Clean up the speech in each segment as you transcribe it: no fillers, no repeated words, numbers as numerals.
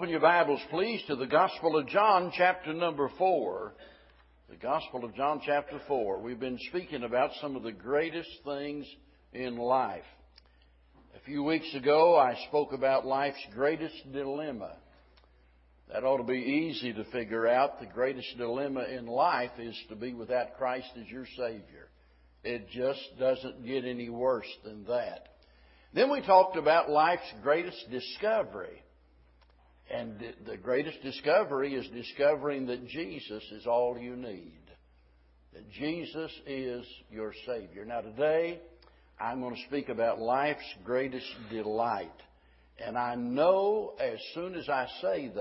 Open your Bibles, please, to the Gospel of John, chapter number 4. The Gospel of John, chapter 4. We've been speaking about some of the greatest things in life. A few weeks ago, I spoke about life's greatest dilemma. That ought to be easy to figure out. The greatest dilemma in life is to be without Christ as your Savior. It just doesn't get any worse than that. Then we talked about life's greatest discovery. And the greatest discovery is discovering that Jesus is all you need. That Jesus is your Savior. Now today, I'm going to speak about life's greatest delight. And I know as soon as I say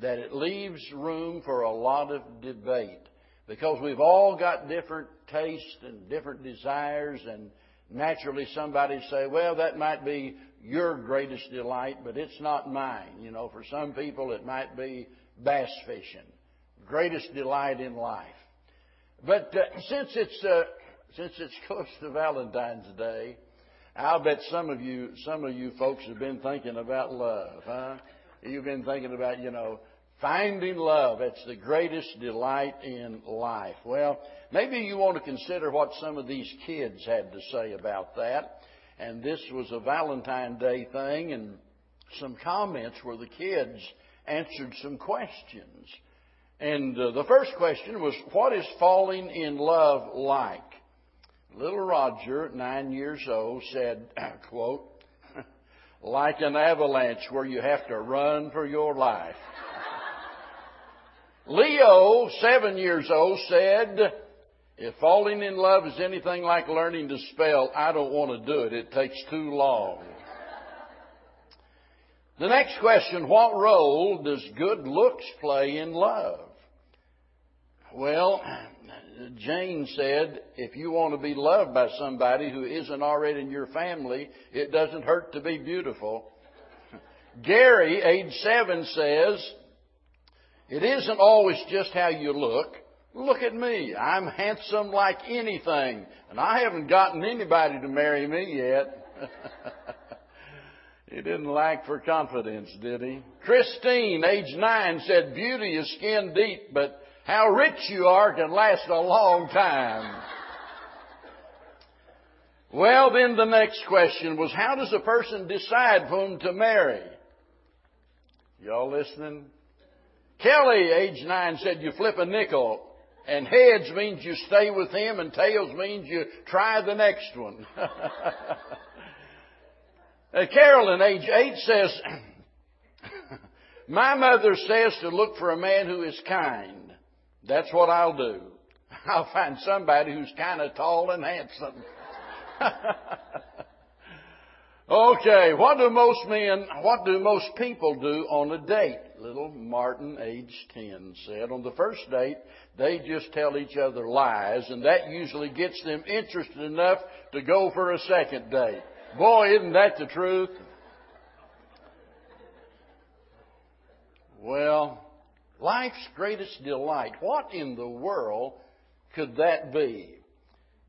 that it leaves room for a lot of debate. Because we've all got different tastes and different desires, and naturally somebody say, well, that might be your greatest delight, but it's not mine. You know, for some people it might be bass fishing. Greatest delight in life. But since it's close to Valentine's Day, I'll bet some of you folks have been thinking about love, huh? You've been thinking about, you know, finding love. It's the greatest delight in life. Well, maybe you want to consider what some of these kids had to say about that. And this was a Valentine's Day thing, and some comments where the kids answered some questions. And the first question was, what is falling in love like? Little Roger, 9 years old, said, quote, like an avalanche where you have to run for your life. Leo, 7 years old, said, if falling in love is anything like learning to spell, I don't want to do it. It takes too long. The next question, what role does good looks play in love? Well, Jane said, if you want to be loved by somebody who isn't already in your family, it doesn't hurt to be beautiful. Gary, age 7, says, it isn't always just how you look. Look at me. I'm handsome like anything, and I haven't gotten anybody to marry me yet. He didn't lack for confidence, did he? Christine, age 9, said, beauty is skin deep, but how rich you are can last a long time. Well, then the next question was, how does a person decide whom to marry? Y'all listening? Kelly, age 9, said, you flip a nickel, and heads means you stay with him, and tails means you try the next one. Carolyn, age 8, says, my mother says to look for a man who is kind. That's what I'll do. I'll find somebody who's kind of tall and handsome. Okay, what do most people do on a date? Little Martin, age 10, said, on the first date, they just tell each other lies, and that usually gets them interested enough to go for a second date. Boy, isn't that the truth? Well, life's greatest delight. What in the world could that be?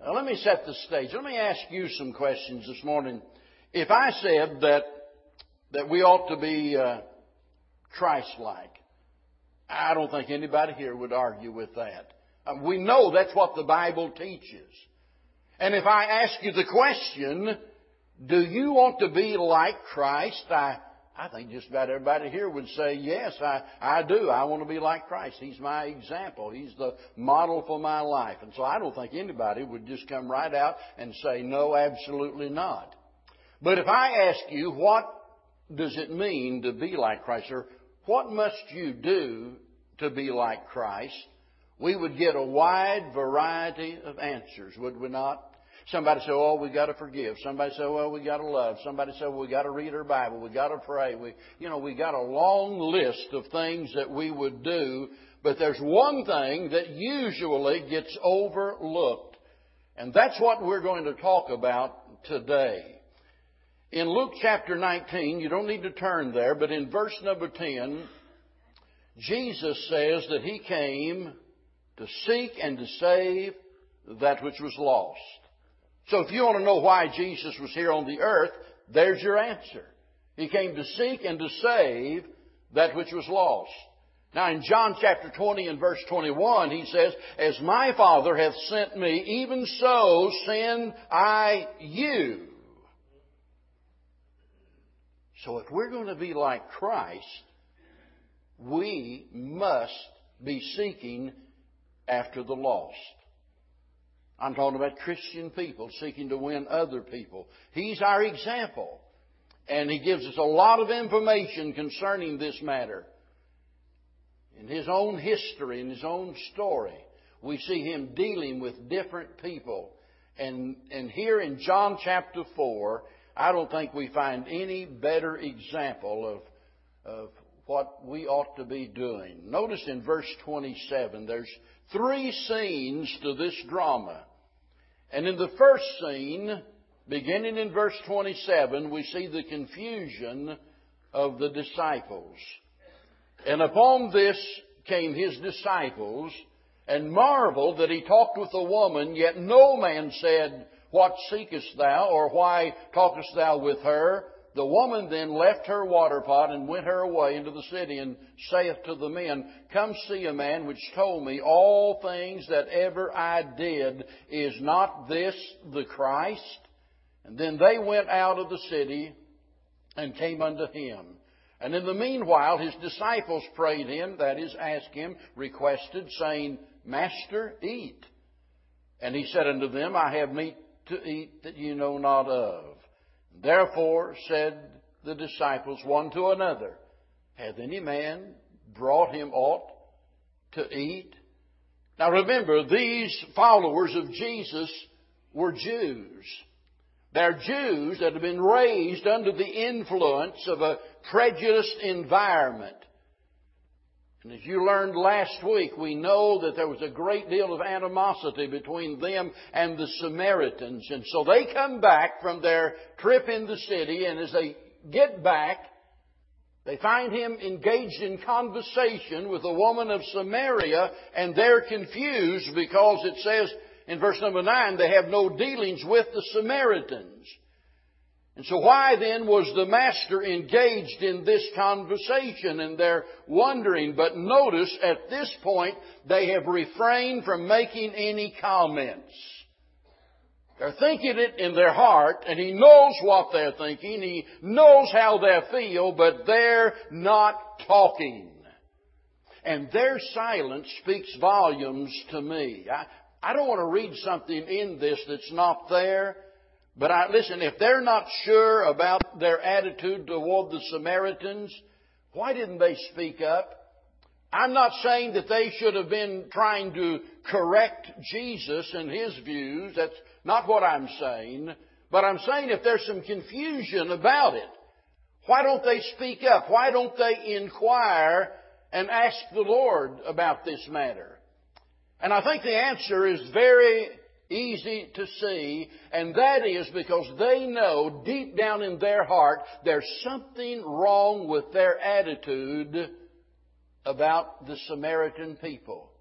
Now, let me set the stage. Let me ask you some questions this morning. If I said that we ought to be Christ-like, I don't think anybody here would argue with that. We know that's what the Bible teaches. And if I ask you the question, do you want to be like Christ? I think just about everybody here would say, yes, I do. I want to be like Christ. He's my example. He's the model for my life. And so I don't think anybody would just come right out and say, no, absolutely not. But if I ask you, what does it mean to be like Christ, or what must you do to be like Christ, we would get a wide variety of answers, would we not? Somebody say, oh, we got to forgive. Somebody say, well, we got to love. Somebody say, well, we got to read our Bible. We got to pray. We got a long list of things that we would do, but there's one thing that usually gets overlooked, and that's what we're going to talk about today. In Luke chapter 19, you don't need to turn there, but in verse number 10, Jesus says that He came to seek and to save that which was lost. So if you want to know why Jesus was here on the earth, there's your answer. He came to seek and to save that which was lost. Now in John chapter 20 and verse 21, he says, "As my Father hath sent me, even so send I you." So if we're going to be like Christ, we must be seeking after the lost. I'm talking about Christian people seeking to win other people. He's our example. And he gives us a lot of information concerning this matter. In his own history, in his own story, we see him dealing with different people. And here in John chapter 4, I don't think we find any better example of what we ought to be doing. Notice in verse 27, there's three scenes to this drama. And in the first scene, beginning in verse 27, we see the confusion of the disciples. "And upon this came his disciples, and marveled that he talked with a woman, yet no man said, What seekest thou? Or why talkest thou with her? The woman then left her water pot, and went her way into the city, and saith to the men, Come see a man which told me all things that ever I did. Is not this the Christ? And then they went out of the city, and came unto him. And in the meanwhile his disciples prayed him," that is, asked him, requested, saying, "Master, eat." And he said unto them, "I have meat to eat that ye know not of." Therefore said the disciples one to another, "Hath any man brought him aught to eat?" Now remember, these followers of Jesus were Jews. They're Jews that have been raised under the influence of a prejudiced environment. And as you learned last week, we know that there was a great deal of animosity between them and the Samaritans. And so they come back from their trip in the city, and as they get back, they find him engaged in conversation with a woman of Samaria, and they're confused because it says in verse number 9, they have no dealings with the Samaritans. And so why then was the Master engaged in this conversation? And they're wondering. But notice, at this point, they have refrained from making any comments. They're thinking it in their heart, and he knows what they're thinking. He knows how they feel, but they're not talking. And their silence speaks volumes to me. I don't want to read something in this that's not there. But listen, if they're not sure about their attitude toward the Samaritans, why didn't they speak up? I'm not saying that they should have been trying to correct Jesus and his views. That's not what I'm saying. But I'm saying if there's some confusion about it, why don't they speak up? Why don't they inquire and ask the Lord about this matter? And I think the answer is very easy to see, and that is because they know deep down in their heart there's something wrong with their attitude about the Samaritan people.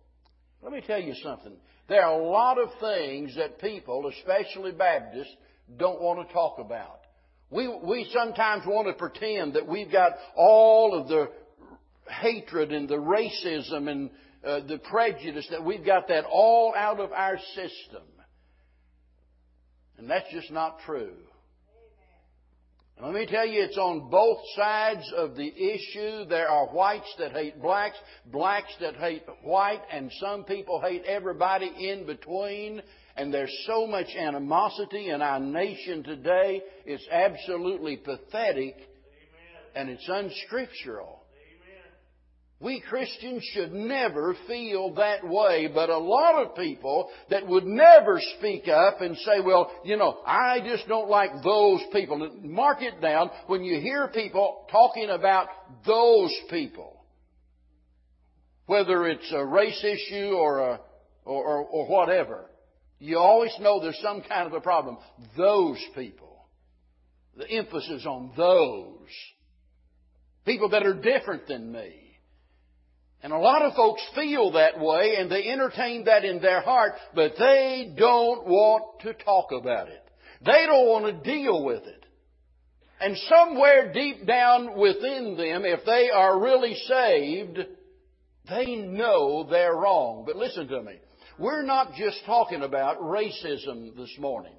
Let me tell you something. There are a lot of things that people, especially Baptists, don't want to talk about. We sometimes want to pretend that we've got all of the hatred and the racism and the prejudice, that we've got that all out of our system. And that's just not true. And let me tell you, it's on both sides of the issue. There are whites that hate blacks, blacks that hate white, and some people hate everybody in between. And there's so much animosity in our nation today. It's absolutely pathetic. Amen. And it's unscriptural. We Christians should never feel that way, but a lot of people that would never speak up and say, well, you know, I just don't like those people. Mark it down when you hear people talking about those people. Whether it's a race issue or whatever, you always know there's some kind of a problem. Those people. The emphasis on those. People that are different than me. And a lot of folks feel that way, and they entertain that in their heart, but they don't want to talk about it. They don't want to deal with it. And somewhere deep down within them, if they are really saved, they know they're wrong. But listen to me. We're not just talking about racism this morning.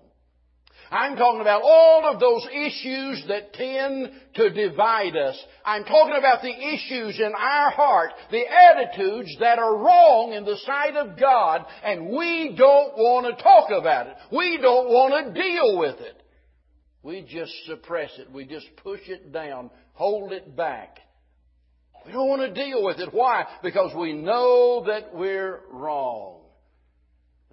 I'm talking about all of those issues that tend to divide us. I'm talking about the issues in our heart, the attitudes that are wrong in the sight of God, and we don't want to talk about it. We don't want to deal with it. We just suppress it. We just push it down, hold it back. We don't want to deal with it. Why? Because we know that we're wrong.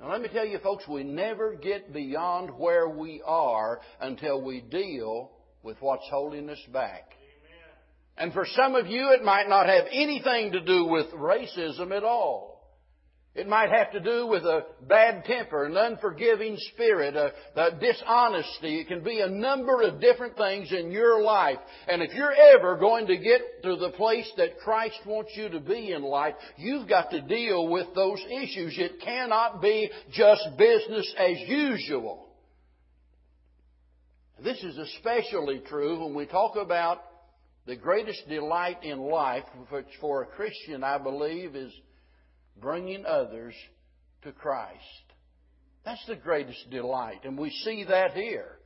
Now, let me tell you, folks, we never get beyond where we are until we deal with what's holding us back. Amen. And for some of you, it might not have anything to do with racism at all. It might have to do with a bad temper, an unforgiving spirit, a dishonesty. It can be a number of different things in your life. And if you're ever going to get to the place that Christ wants you to be in life, you've got to deal with those issues. It cannot be just business as usual. This is especially true when we talk about the greatest delight in life, which for a Christian, I believe, is bringing others to Christ. That's the greatest delight. And we see that here.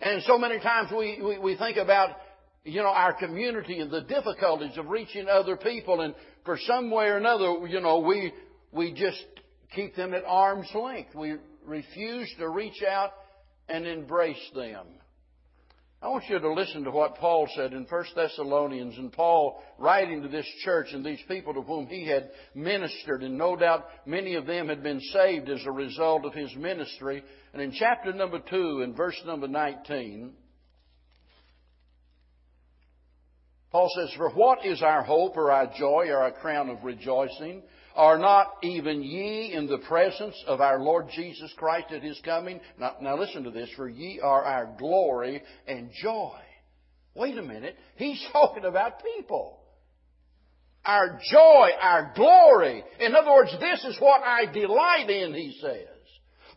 And so many times we think about, our community and the difficulties of reaching other people. And for some way or another, we just keep them at arm's length. We refuse to reach out and embrace them. I want you to listen to what Paul said in 1 Thessalonians, and Paul writing to this church and these people to whom he had ministered, and no doubt many of them had been saved as a result of his ministry. And in chapter number 2 and verse number 19, Paul says, "For what is our hope or our joy or our crown of rejoicing? Are not even ye in the presence of our Lord Jesus Christ at His coming?" Now listen to this. "For ye are our glory and joy." Wait a minute. He's talking about people. Our joy, our glory. In other words, this is what I delight in, he says.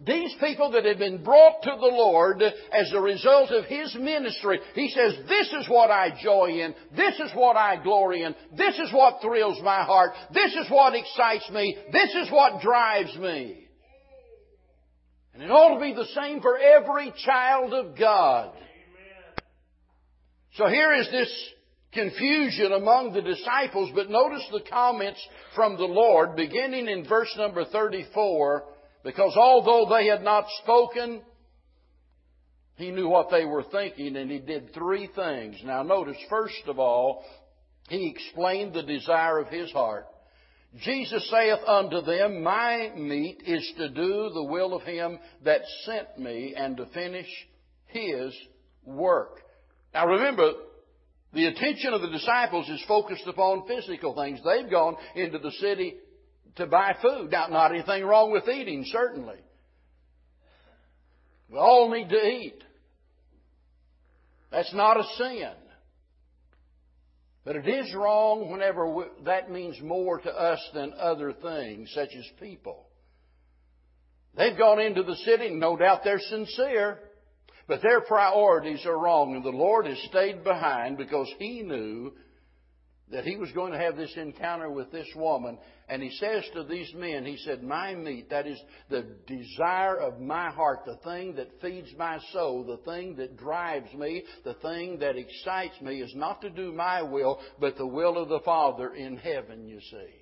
These people that had been brought to the Lord as a result of His ministry, he says, this is what I joy in. This is what I glory in. This is what thrills my heart. This is what excites me. This is what drives me. And it ought to be the same for every child of God. So here is this confusion among the disciples, but notice the comments from the Lord beginning in verse number 34. Because although they had not spoken, He knew what they were thinking, and He did three things. Now notice, first of all, He explained the desire of His heart. "Jesus saith unto them, My meat is to do the will of Him that sent Me, and to finish His work." Now remember, the attention of the disciples is focused upon physical things. They've gone into the city to buy food. Now, not anything wrong with eating, certainly. We all need to eat. That's not a sin. But it is wrong whenever that means more to us than other things, such as people. They've gone into the city, and no doubt they're sincere, but their priorities are wrong, and the Lord has stayed behind because He knew that He was going to have this encounter with this woman. And He says to these men, He said, "My meat," that is the desire of my heart, the thing that feeds my soul, the thing that drives me, the thing that excites me, is not to do my will, but the will of the Father in heaven, you see.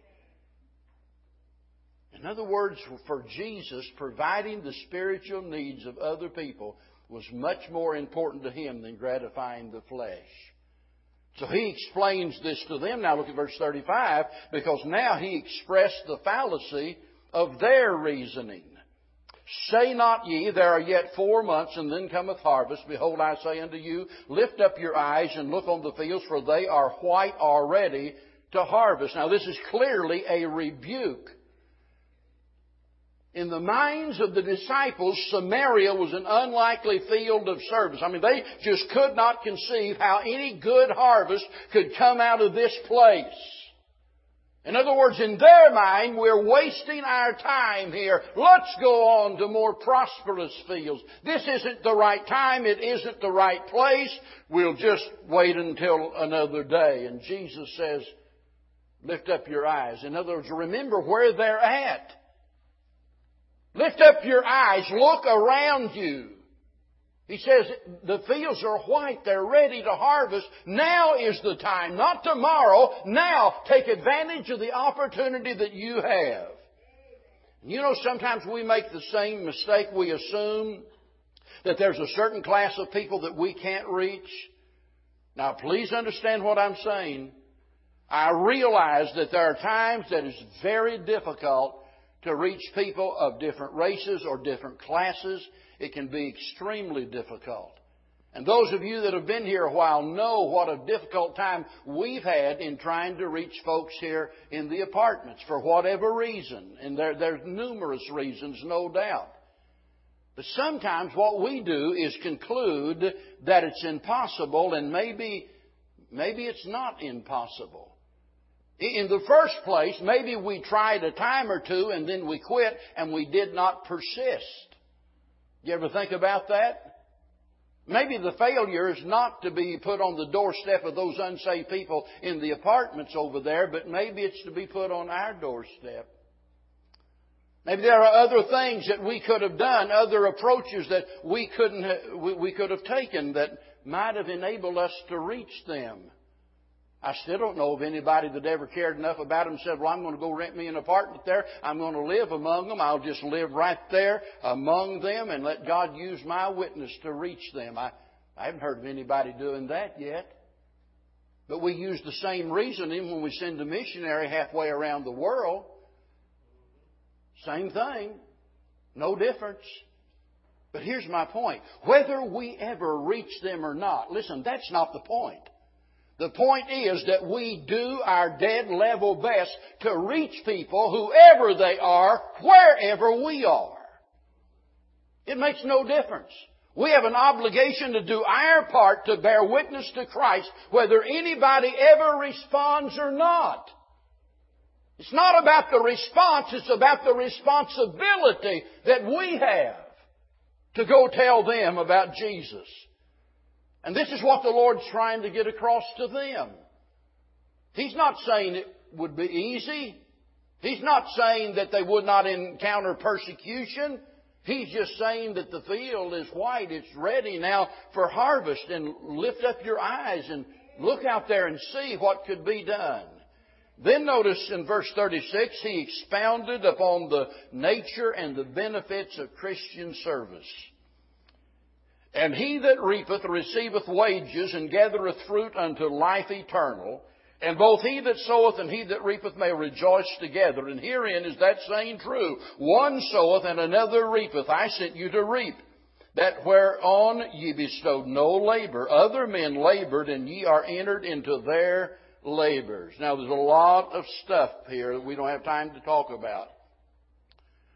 In other words, for Jesus, providing the spiritual needs of other people was much more important to Him than gratifying the flesh. So He explains this to them. Now look at verse 35, because now He expressed the fallacy of their reasoning. "Say not ye, there are yet 4 months, and then cometh harvest. Behold, I say unto you, lift up your eyes and look on the fields, for they are white already to harvest." Now this is clearly a rebuke. In the minds of the disciples, Samaria was an unlikely field of service. I mean, they just could not conceive how any good harvest could come out of this place. In other words, in their mind, we're wasting our time here. Let's go on to more prosperous fields. This isn't the right time. It isn't the right place. We'll just wait until another day. And Jesus says, lift up your eyes. In other words, remember where they're at. Lift up your eyes. Look around you. He says, the fields are white. They're ready to harvest. Now is the time. Not tomorrow. Now, take advantage of the opportunity that you have. You know, sometimes we make the same mistake. We assume that there's a certain class of people that we can't reach. Now, please understand what I'm saying. I realize that there are times that it's very difficult to reach people of different races or different classes. It can be extremely difficult. And those of you that have been here a while know what a difficult time we've had in trying to reach folks here in the apartments for whatever reason. And there's numerous reasons, no doubt. But sometimes what we do is conclude that it's impossible, and maybe it's not impossible. In the first place, maybe we tried a time or two and then we quit and we did not persist. You ever think about that? Maybe the failure is not to be put on the doorstep of those unsaved people in the apartments over there, but maybe it's to be put on our doorstep. Maybe there are other things that we could have done, other approaches that we could have taken that might have enabled us to reach them. I still don't know of anybody that ever cared enough about them and said, well, I'm going to go rent me an apartment there. I'm going to live among them. I'll just live right there among them and let God use my witness to reach them. I haven't heard of anybody doing that yet. But we use the same reasoning when we send a missionary halfway around the world. Same thing. No difference. But here's my point. Whether we ever reach them or not, listen, that's not the point. The point is that we do our dead level best to reach people, whoever they are, wherever we are. It makes no difference. We have an obligation to do our part to bear witness to Christ, whether anybody ever responds or not. It's not about the response, it's about the responsibility that we have to go tell them about Jesus. And this is what the Lord's trying to get across to them. He's not saying it would be easy. He's not saying that they would not encounter persecution. He's just saying that the field is white. It's ready now for harvest. And lift up your eyes and look out there and see what could be done. Then notice in verse 36, he expounded upon the nature and the benefits of Christian service. And he that reapeth receiveth wages, and gathereth fruit unto life eternal. And both he that soweth and he that reapeth may rejoice together. And herein is that saying true. One soweth and another reapeth. I sent you to reap that whereon ye bestowed no labor. Other men labored, and ye are entered into their labors. Now, there's a lot of stuff here that we don't have time to talk about.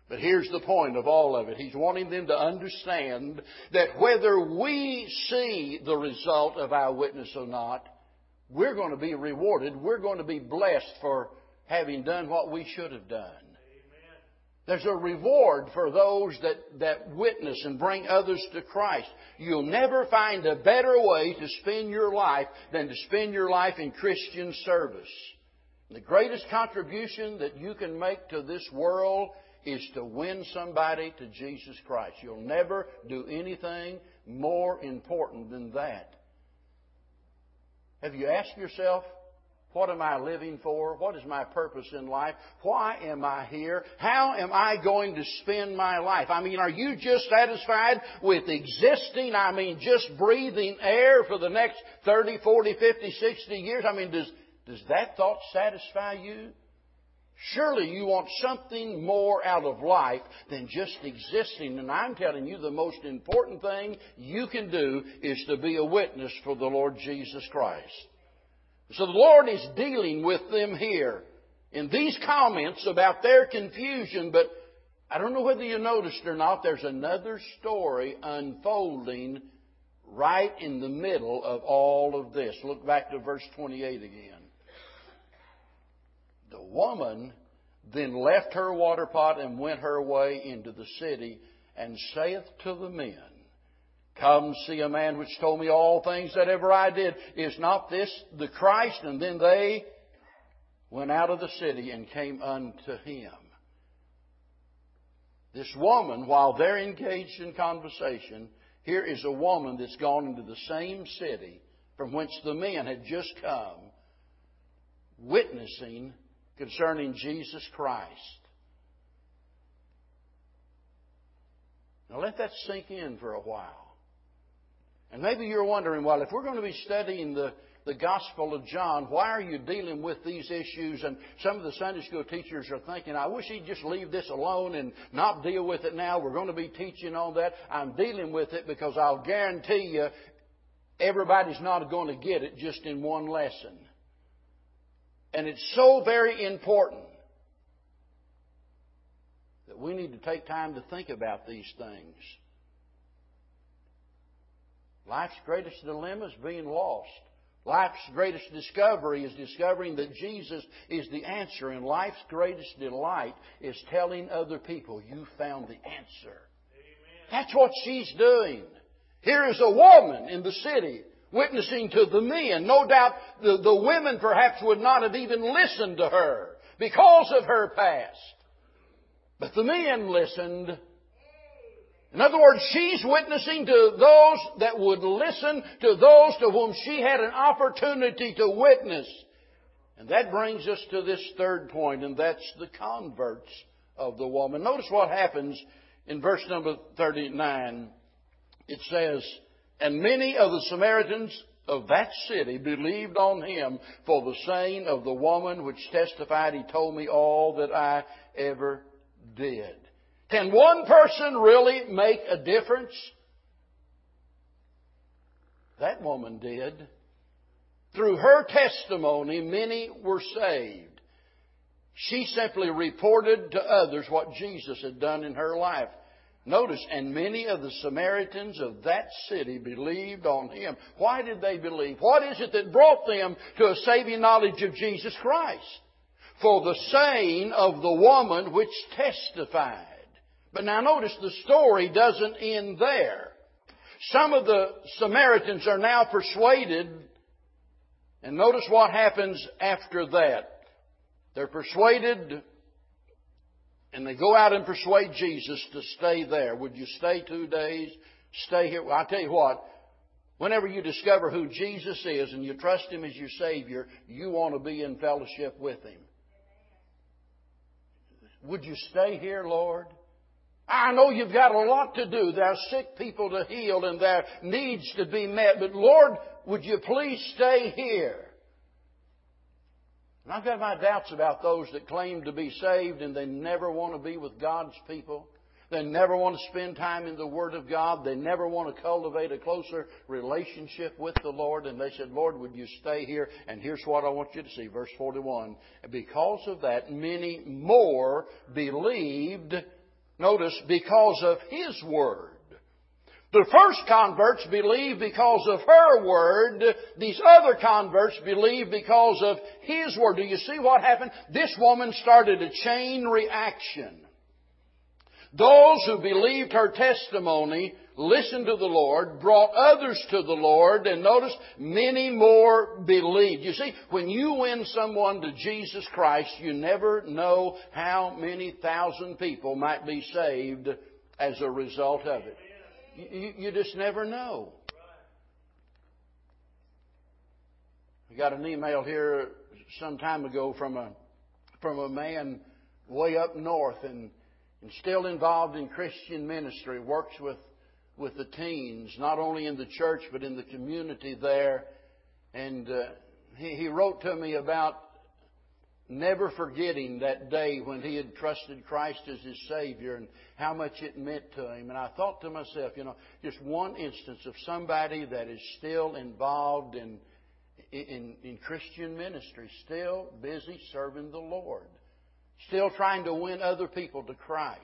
But here's the point of all of it. He's wanting them to understand that whether we see the result of our witness or not, we're going to be rewarded. We're going to be blessed for having done what we should have done. Amen. There's a reward for those that witness and bring others to Christ. You'll never find a better way to spend your life than to spend your life in Christian service. The greatest contribution that you can make to this world is to win somebody to Jesus Christ. You'll never do anything more important than that. Have you asked yourself, what am I living for? What is my purpose in life? Why am I here? How am I going to spend my life? I mean, are you just satisfied with existing? I mean, just breathing air for the next 30, 40, 50, 60 years? I mean, does that thought satisfy you? Surely you want something more out of life than just existing. And I'm telling you, the most important thing you can do is to be a witness for the Lord Jesus Christ. So the Lord is dealing with them here in these comments about their confusion. But I don't know whether you noticed or not, there's another story unfolding right in the middle of all of this. Look back to verse 28 again. The woman then left her water pot and went her way into the city, and saith to the men, Come, see a man which told me all things that ever I did. Is not this the Christ? And then they went out of the city and came unto him. This woman, while they're engaged in conversation, here is a woman that's gone into the same city from whence the men had just come, witnessing concerning Jesus Christ. Now let that sink in for a while. And maybe you're wondering, well, if we're going to be studying the Gospel of John, why are you dealing with these issues? And some of the Sunday school teachers are thinking, I wish he'd just leave this alone and not deal with it now. We're going to be teaching on that. I'm dealing with it because I'll guarantee you everybody's not going to get it just in one lesson. And it's so very important that we need to take time to think about these things. Life's greatest dilemma is being lost. Life's greatest discovery is discovering that Jesus is the answer. And life's greatest delight is telling other people, you found the answer. Amen. That's what she's doing. Here is a woman in the city witnessing to the men. No doubt the women perhaps would not have even listened to her because of her past. But the men listened. In other words, she's witnessing to those that would listen, to those to whom she had an opportunity to witness. And that brings us to this third point, and that's the converts of the woman. Notice what happens in verse number 39. It says, And many of the Samaritans of that city believed on him for the saying of the woman which testified, He told me all that I ever did. Can one person really make a difference? That woman did. Through her testimony, many were saved. She simply reported to others what Jesus had done in her life. Notice, and many of the Samaritans of that city believed on him. Why did they believe? What is it that brought them to a saving knowledge of Jesus Christ? For the saying of the woman which testified. But now notice the story doesn't end there. Some of the Samaritans are now persuaded. And notice what happens after that. They're persuaded and they go out and persuade Jesus to stay there. Would you stay 2 days? Stay here? Well, I'll tell you what. Whenever you discover who Jesus is and you trust Him as your Savior, you want to be in fellowship with Him. Would you stay here, Lord? I know you've got a lot to do. There are sick people to heal and there are needs to be met. But Lord, would you please stay here? And I've got my doubts about those that claim to be saved and they never want to be with God's people. They never want to spend time in the Word of God. They never want to cultivate a closer relationship with the Lord. And they said, Lord, would you stay here? And here's what I want you to see. Verse 41. Because of that, many more believed, notice, because of His Word. The first converts believed because of her Word. These other converts believed because of His Word. Do you see what happened? This woman started a chain reaction. Those who believed her testimony listened to the Lord, brought others to the Lord, and notice, many more believed. You see, when you win someone to Jesus Christ, you never know how many thousand people might be saved as a result of it. You just never know. I got an email here some time ago from a man way up north and still involved in Christian ministry, works with the teens, not only in the church but in the community there. And he wrote to me about never forgetting that day when he had trusted Christ as his Savior and how much it meant to him. And I thought to myself, just one instance of somebody that is still involved in Christian ministry, still busy serving the Lord. Still trying to win other people to Christ.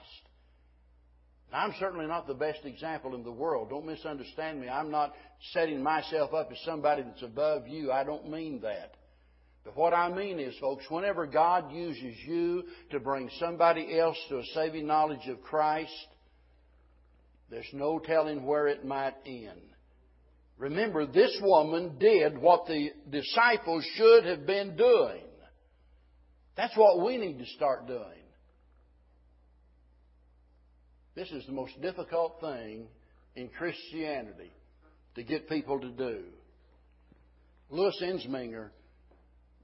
Now, I'm certainly not the best example in the world. Don't misunderstand me. I'm not setting myself up as somebody that's above you. I don't mean that. But what I mean is, folks, whenever God uses you to bring somebody else to a saving knowledge of Christ, there's no telling where it might end. Remember, this woman did what the disciples should have been doing. That's what we need to start doing. This is the most difficult thing in Christianity to get people to do. Louis Ensminger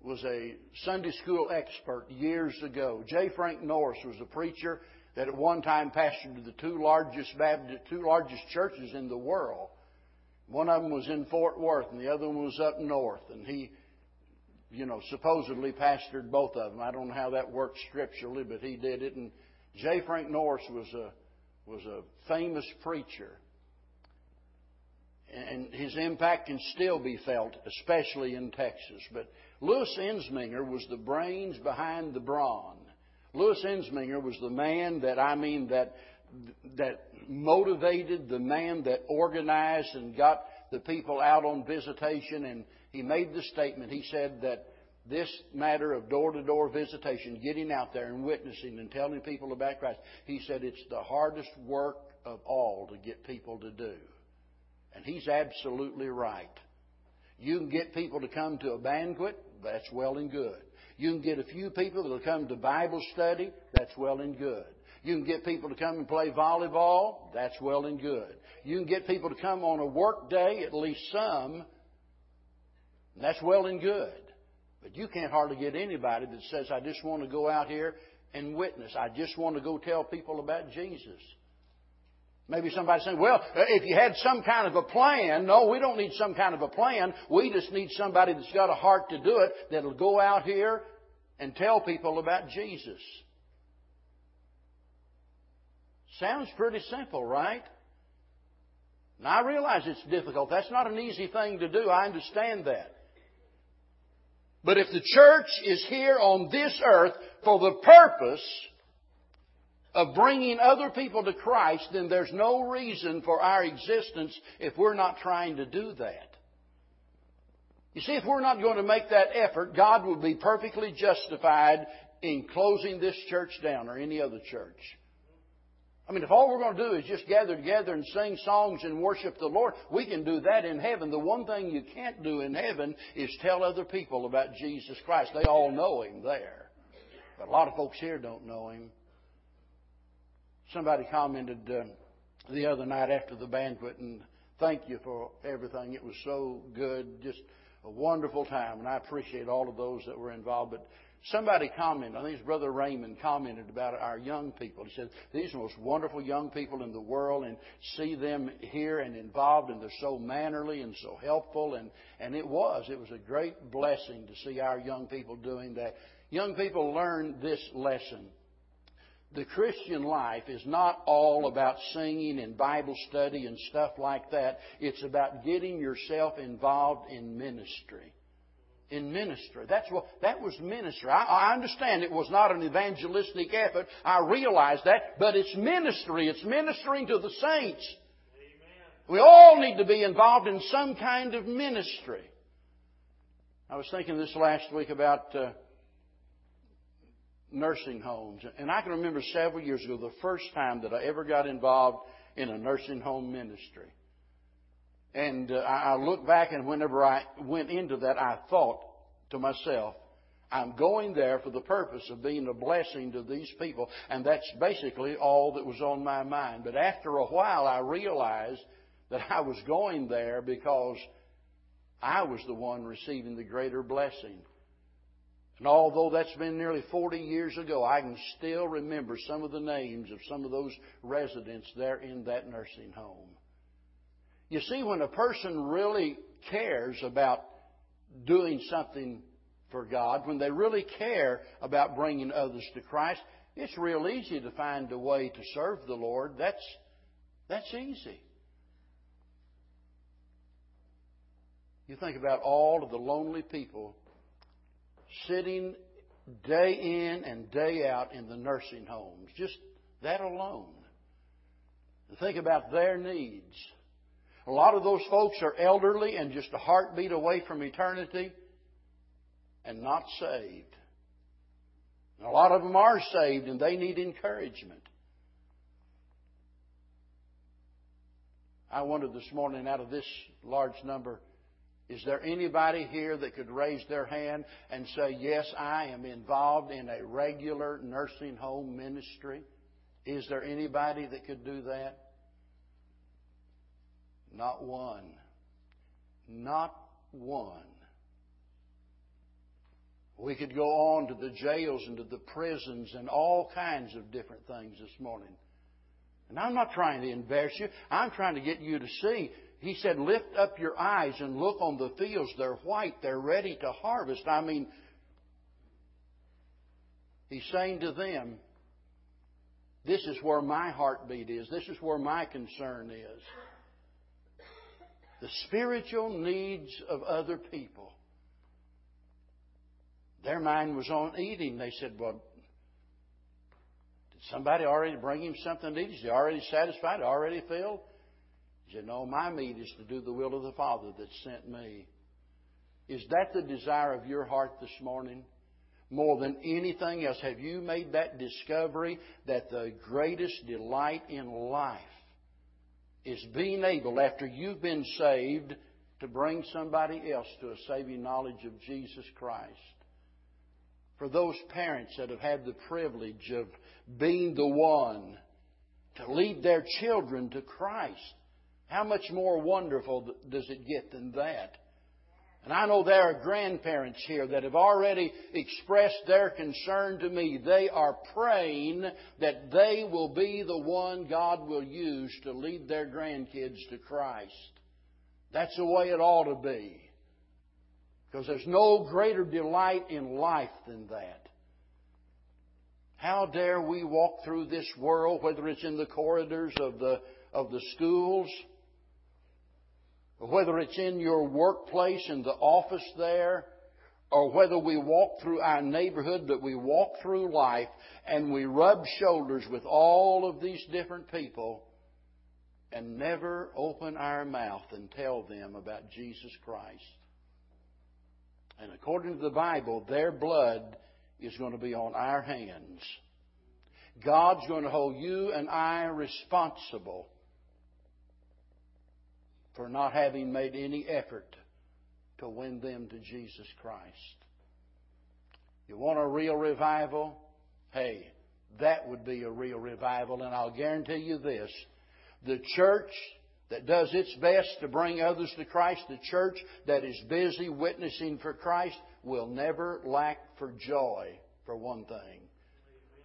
was a Sunday school expert years ago. J. Frank Norris was a preacher that at one time pastored the two largest churches in the world. One of them was in Fort Worth and the other one was up north. And he, supposedly pastored both of them. I don't know how that worked scripturally, but he did it. And J. Frank Norris was a famous preacher. And his impact can still be felt, especially in Texas. But Louis Ensminger was the brains behind the brawn. Louis Ensminger was the man that motivated, the man that organized and got the people out on visitation. And he made the statement, he said that this matter of door-to-door visitation, getting out there and witnessing and telling people about Christ, he said it's the hardest work of all to get people to do. And he's absolutely right. You can get people to come to a banquet, that's well and good. You can get a few people that will come to Bible study, that's well and good. You can get people to come and play volleyball, that's well and good. You can get people to come on a work day, at least some, and that's well and good. But you can't hardly get anybody that says, I just want to go out here and witness. I just want to go tell people about Jesus. Maybe somebody's saying, well, if you had some kind of a plan. No, we don't need some kind of a plan. We just need somebody that's got a heart to do it, that'll go out here and tell people about Jesus. Sounds pretty simple, right? Now, I realize it's difficult. That's not an easy thing to do. I understand that. But if the church is here on this earth for the purpose of bringing other people to Christ, then there's no reason for our existence if we're not trying to do that. You see, if we're not going to make that effort, God will be perfectly justified in closing this church down or any other church. I mean, if all we're going to do is just gather together and sing songs and worship the Lord, we can do that in heaven. The one thing you can't do in heaven is tell other people about Jesus Christ. They all know Him there. But a lot of folks here don't know Him. Somebody commented the other night after the banquet, and thank you for everything. It was so good, just a wonderful time, and I appreciate all of those that were involved. But somebody commented, I think it was Brother Raymond commented about our young people. He said, these are the most wonderful young people in the world, and see them here and involved, and they're so mannerly and so helpful. And it was a great blessing to see our young people doing that. Young people learn this lesson. The Christian life is not all about singing and Bible study and stuff like that. It's about getting yourself involved in ministry. In ministry. That was ministry. I understand it was not an evangelistic effort. I realize that. But it's ministry. It's ministering to the saints. Amen. We all need to be involved in some kind of ministry. I was thinking this last week about nursing homes. And I can remember several years ago the first time that I ever got involved in a nursing home ministry. And I look back, and whenever I went into that, I thought to myself, I'm going there for the purpose of being a blessing to these people. And that's basically all that was on my mind. But after a while, I realized that I was going there because I was the one receiving the greater blessing. And although that's been nearly 40 years ago, I can still remember some of the names of some of those residents there in that nursing home. You see, when a person really cares about doing something for God, when they really care about bringing others to Christ, it's real easy to find a way to serve the Lord. That's easy. You think about all of the lonely people sitting day in and day out in the nursing homes. Just that alone. Think about their needs. A lot of those folks are elderly and just a heartbeat away from eternity. and not saved. And a lot of them are saved and they need encouragement. I wondered this morning, out of this large number, is there anybody here that could raise their hand and say, yes, I am involved in a regular nursing home ministry? Is there anybody that could do that? Not one. Not one. We could go on to the jails and to the prisons and all kinds of different things this morning. And I'm not trying to embarrass you. I'm trying to get you to see. He said, lift up your eyes and look on the fields. They're white. They're ready to harvest. I mean, He's saying to them, this is where my heartbeat is. This is where my concern is. The spiritual needs of other people. Their mind was on eating. They said, well, did somebody already bring him something to eat? Is he already satisfied? Already filled? He said, no, my meat is to do the will of the Father that sent me. Is that the desire of your heart this morning? More than anything else, have you made that discovery that the greatest delight in life is being able, after you've been saved, to bring somebody else to a saving knowledge of Jesus Christ? For those parents that have had the privilege of being the one to lead their children to Christ, how much more wonderful does it get than that? And I know there are grandparents here that have already expressed their concern to me. They are praying that they will be the one God will use to lead their grandkids to Christ. That's the way it ought to be. Because there's no greater delight in life than that. How dare we walk through this world, whether it's in the corridors of the schools, whether it's in your workplace, in the office there, or whether we walk through our neighborhood, that we walk through life and we rub shoulders with all of these different people and never open our mouth and tell them about Jesus Christ. And according to the Bible, their blood is going to be on our hands. God's going to hold you and I responsible for not having made any effort to win them to Jesus Christ. You want a real revival? Hey, that would be a real revival. And I'll guarantee you this. The church that does its best to bring others to Christ, the church that is busy witnessing for Christ, will never lack for joy, for one thing.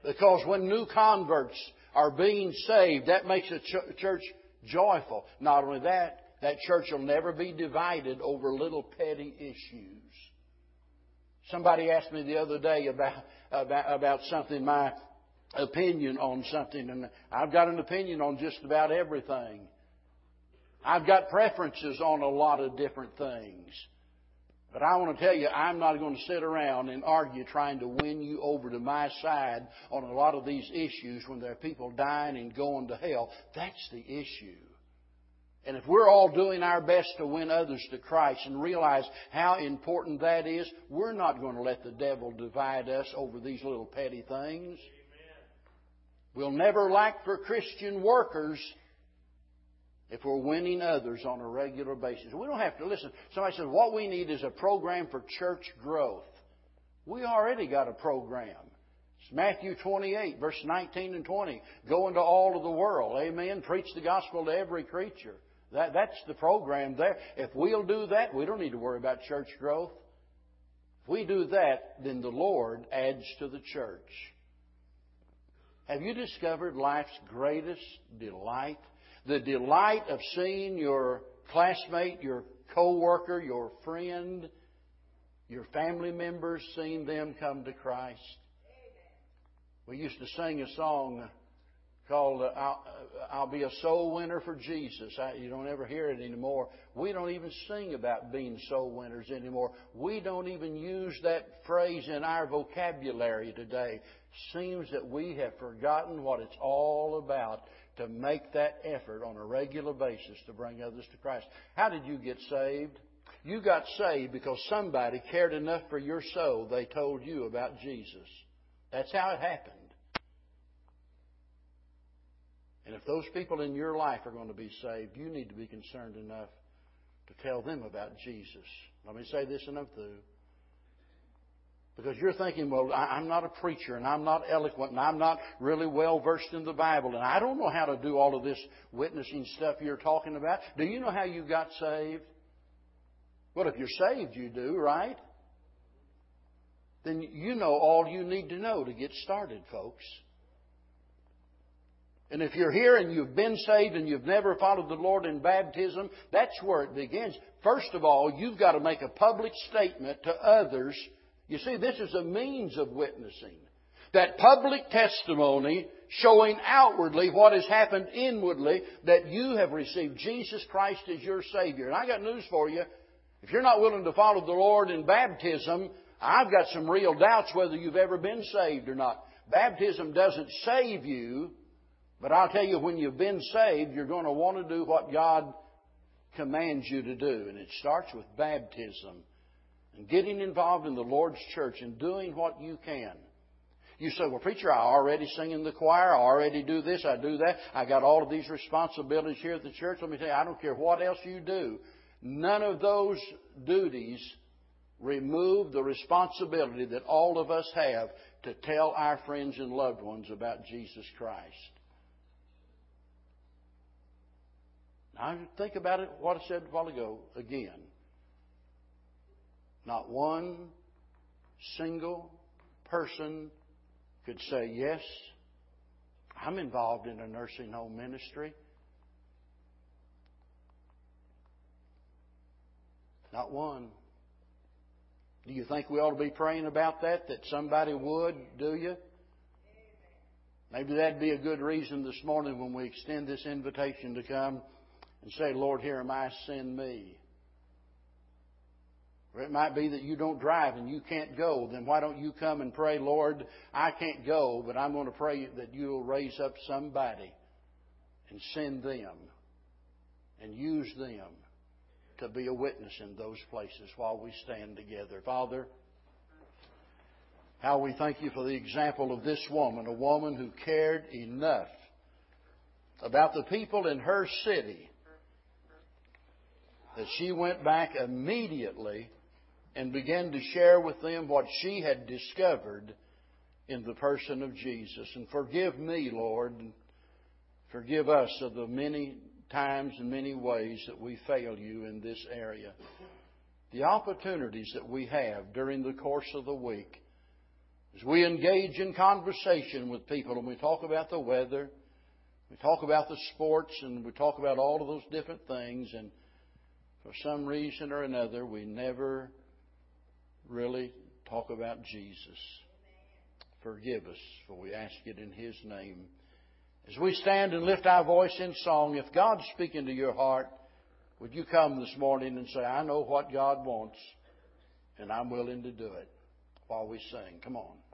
Because when new converts are being saved, that makes a church joyful. Not only that, that church will never be divided over little petty issues. Somebody asked me the other day about something, my opinion on something. And I've got an opinion on just about everything. I've got preferences on a lot of different things. But I want to tell you, I'm not going to sit around and argue trying to win you over to my side on a lot of these issues when there are people dying and going to hell. That's the issue. And if we're all doing our best to win others to Christ and realize how important that is, we're not going to let the devil divide us over these little petty things. Amen. We'll never lack for Christian workers if we're winning others on a regular basis. We don't have to listen. Somebody says, what we need is a program for church growth. We already got a program. Matthew 28, verse 19 and 20. Go into all of the world. Amen. Preach the gospel to every creature. That's the program there. If we'll do that, we don't need to worry about church growth. If we do that, then the Lord adds to the church. Have you discovered life's greatest delight? The delight of seeing your classmate, your co-worker, your friend, your family members, seeing them come to Christ. We used to sing a song called I'll Be a Soul Winner for Jesus. You don't ever hear it anymore. We don't even sing about being soul winners anymore. We don't even use that phrase in our vocabulary today. Seems that we have forgotten what it's all about to make that effort on a regular basis to bring others to Christ. How did you get saved? You got saved because somebody cared enough for your soul they told you about Jesus. That's how it happened. And if those people in your life are going to be saved, you need to be concerned enough to tell them about Jesus. Let me say this and I'm through. Because you're thinking, well, I'm not a preacher and I'm not eloquent and I'm not really well versed in the Bible and I don't know how to do all of this witnessing stuff you're talking about. Do you know how you got saved? Well, if you're saved, you do, right? Then you know all you need to know to get started, folks. And if you're here and you've been saved and you've never followed the Lord in baptism, that's where it begins. First of all, you've got to make a public statement to others. You see, this is a means of witnessing. That public testimony showing outwardly what has happened inwardly, that you have received Jesus Christ as your Savior. And I got news for you. If you're not willing to follow the Lord in baptism, I've got some real doubts whether you've ever been saved or not. Baptism doesn't save you, but I'll tell you, when you've been saved, you're going to want to do what God commands you to do. And it starts with baptism and getting involved in the Lord's church and doing what you can. You say, well, preacher, I already sing in the choir. I already do this. I do that. I got all of these responsibilities here at the church. Let me tell you, I don't care what else you do. None of those duties remove the responsibility that all of us have to tell our friends and loved ones about Jesus Christ. Now, think about it, what I said a while ago again. Not one single person could say, yes, I'm involved in a nursing home ministry. Not one. Do you think we ought to be praying about that, that somebody would, do you? Maybe that'd be a good reason this morning when we extend this invitation to come and say, Lord, here am I, send me. Or it might be that you don't drive and you can't go. Then why don't you come and pray, Lord, I can't go, but I'm going to pray that you'll raise up somebody and send them and use them to be a witness in those places while we stand together. Father, how we thank you for the example of this woman, a woman who cared enough about the people in her city that she went back immediately and began to share with them what she had discovered in the person of Jesus. And forgive me, Lord, and forgive us of the many times and many ways that we fail you in this area. The opportunities that we have during the course of the week as we engage in conversation with people and we talk about the weather, we talk about the sports, and we talk about all of those different things, and for some reason or another we never really talk about Jesus. Forgive us, for we ask it in His name. As we stand and lift our voice in song, if God's speaking to your heart, would you come this morning and say, I know what God wants, and I'm willing to do it, while we sing. Come on.